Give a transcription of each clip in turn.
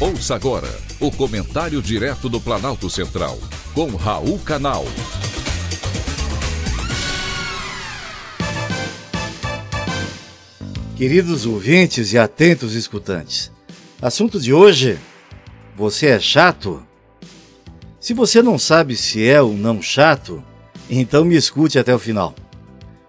Ouça agora o comentário direto do Planalto Central, com Raul Canal. Queridos ouvintes e atentos escutantes, assunto de hoje: você é chato? Se você não sabe se é ou não chato, então me escute até o final.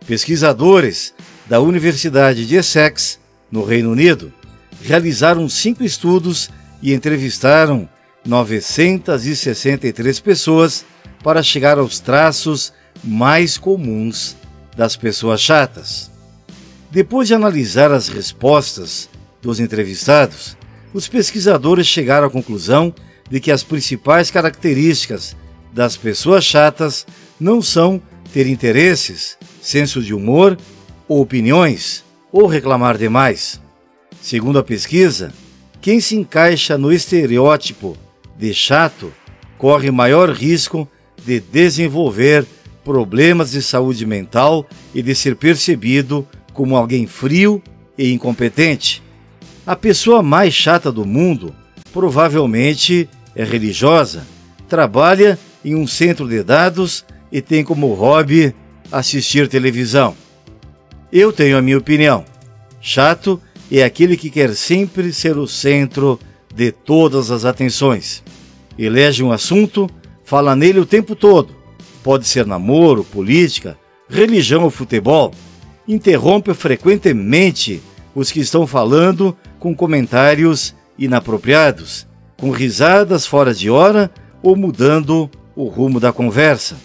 Pesquisadores da Universidade de Essex, no Reino Unido, realizaram 5 estudos e entrevistaram 963 pessoas para chegar aos traços mais comuns das pessoas chatas. Depois de analisar as respostas dos entrevistados, os pesquisadores chegaram à conclusão de que as principais características das pessoas chatas não são ter interesses, senso de humor, ou opiniões, ou reclamar demais. Segundo a pesquisa, quem se encaixa no estereótipo de chato corre maior risco de desenvolver problemas de saúde mental e de ser percebido como alguém frio e incompetente. A pessoa mais chata do mundo provavelmente é religiosa, trabalha em um centro de dados e tem como hobby assistir televisão. Eu tenho a minha opinião. Chato é aquele que quer sempre ser o centro de todas as atenções. Elege um assunto, fala nele o tempo todo. Pode ser namoro, política, religião ou futebol. Interrompe frequentemente os que estão falando com comentários inapropriados, com risadas fora de hora ou mudando o rumo da conversa.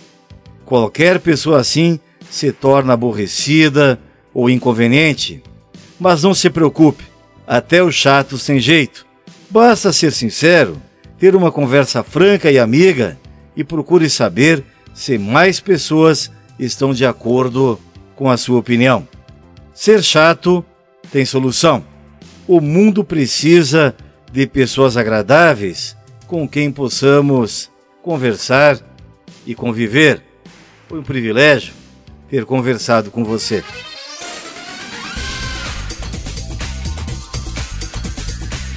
Qualquer pessoa assim se torna aborrecida ou inconveniente. Mas não se preocupe, até os chatos têm jeito. Basta ser sincero, ter uma conversa franca e amiga e procure saber se mais pessoas estão de acordo com a sua opinião. Ser chato tem solução. O mundo precisa de pessoas agradáveis com quem possamos conversar e conviver. Foi um privilégio ter conversado com você.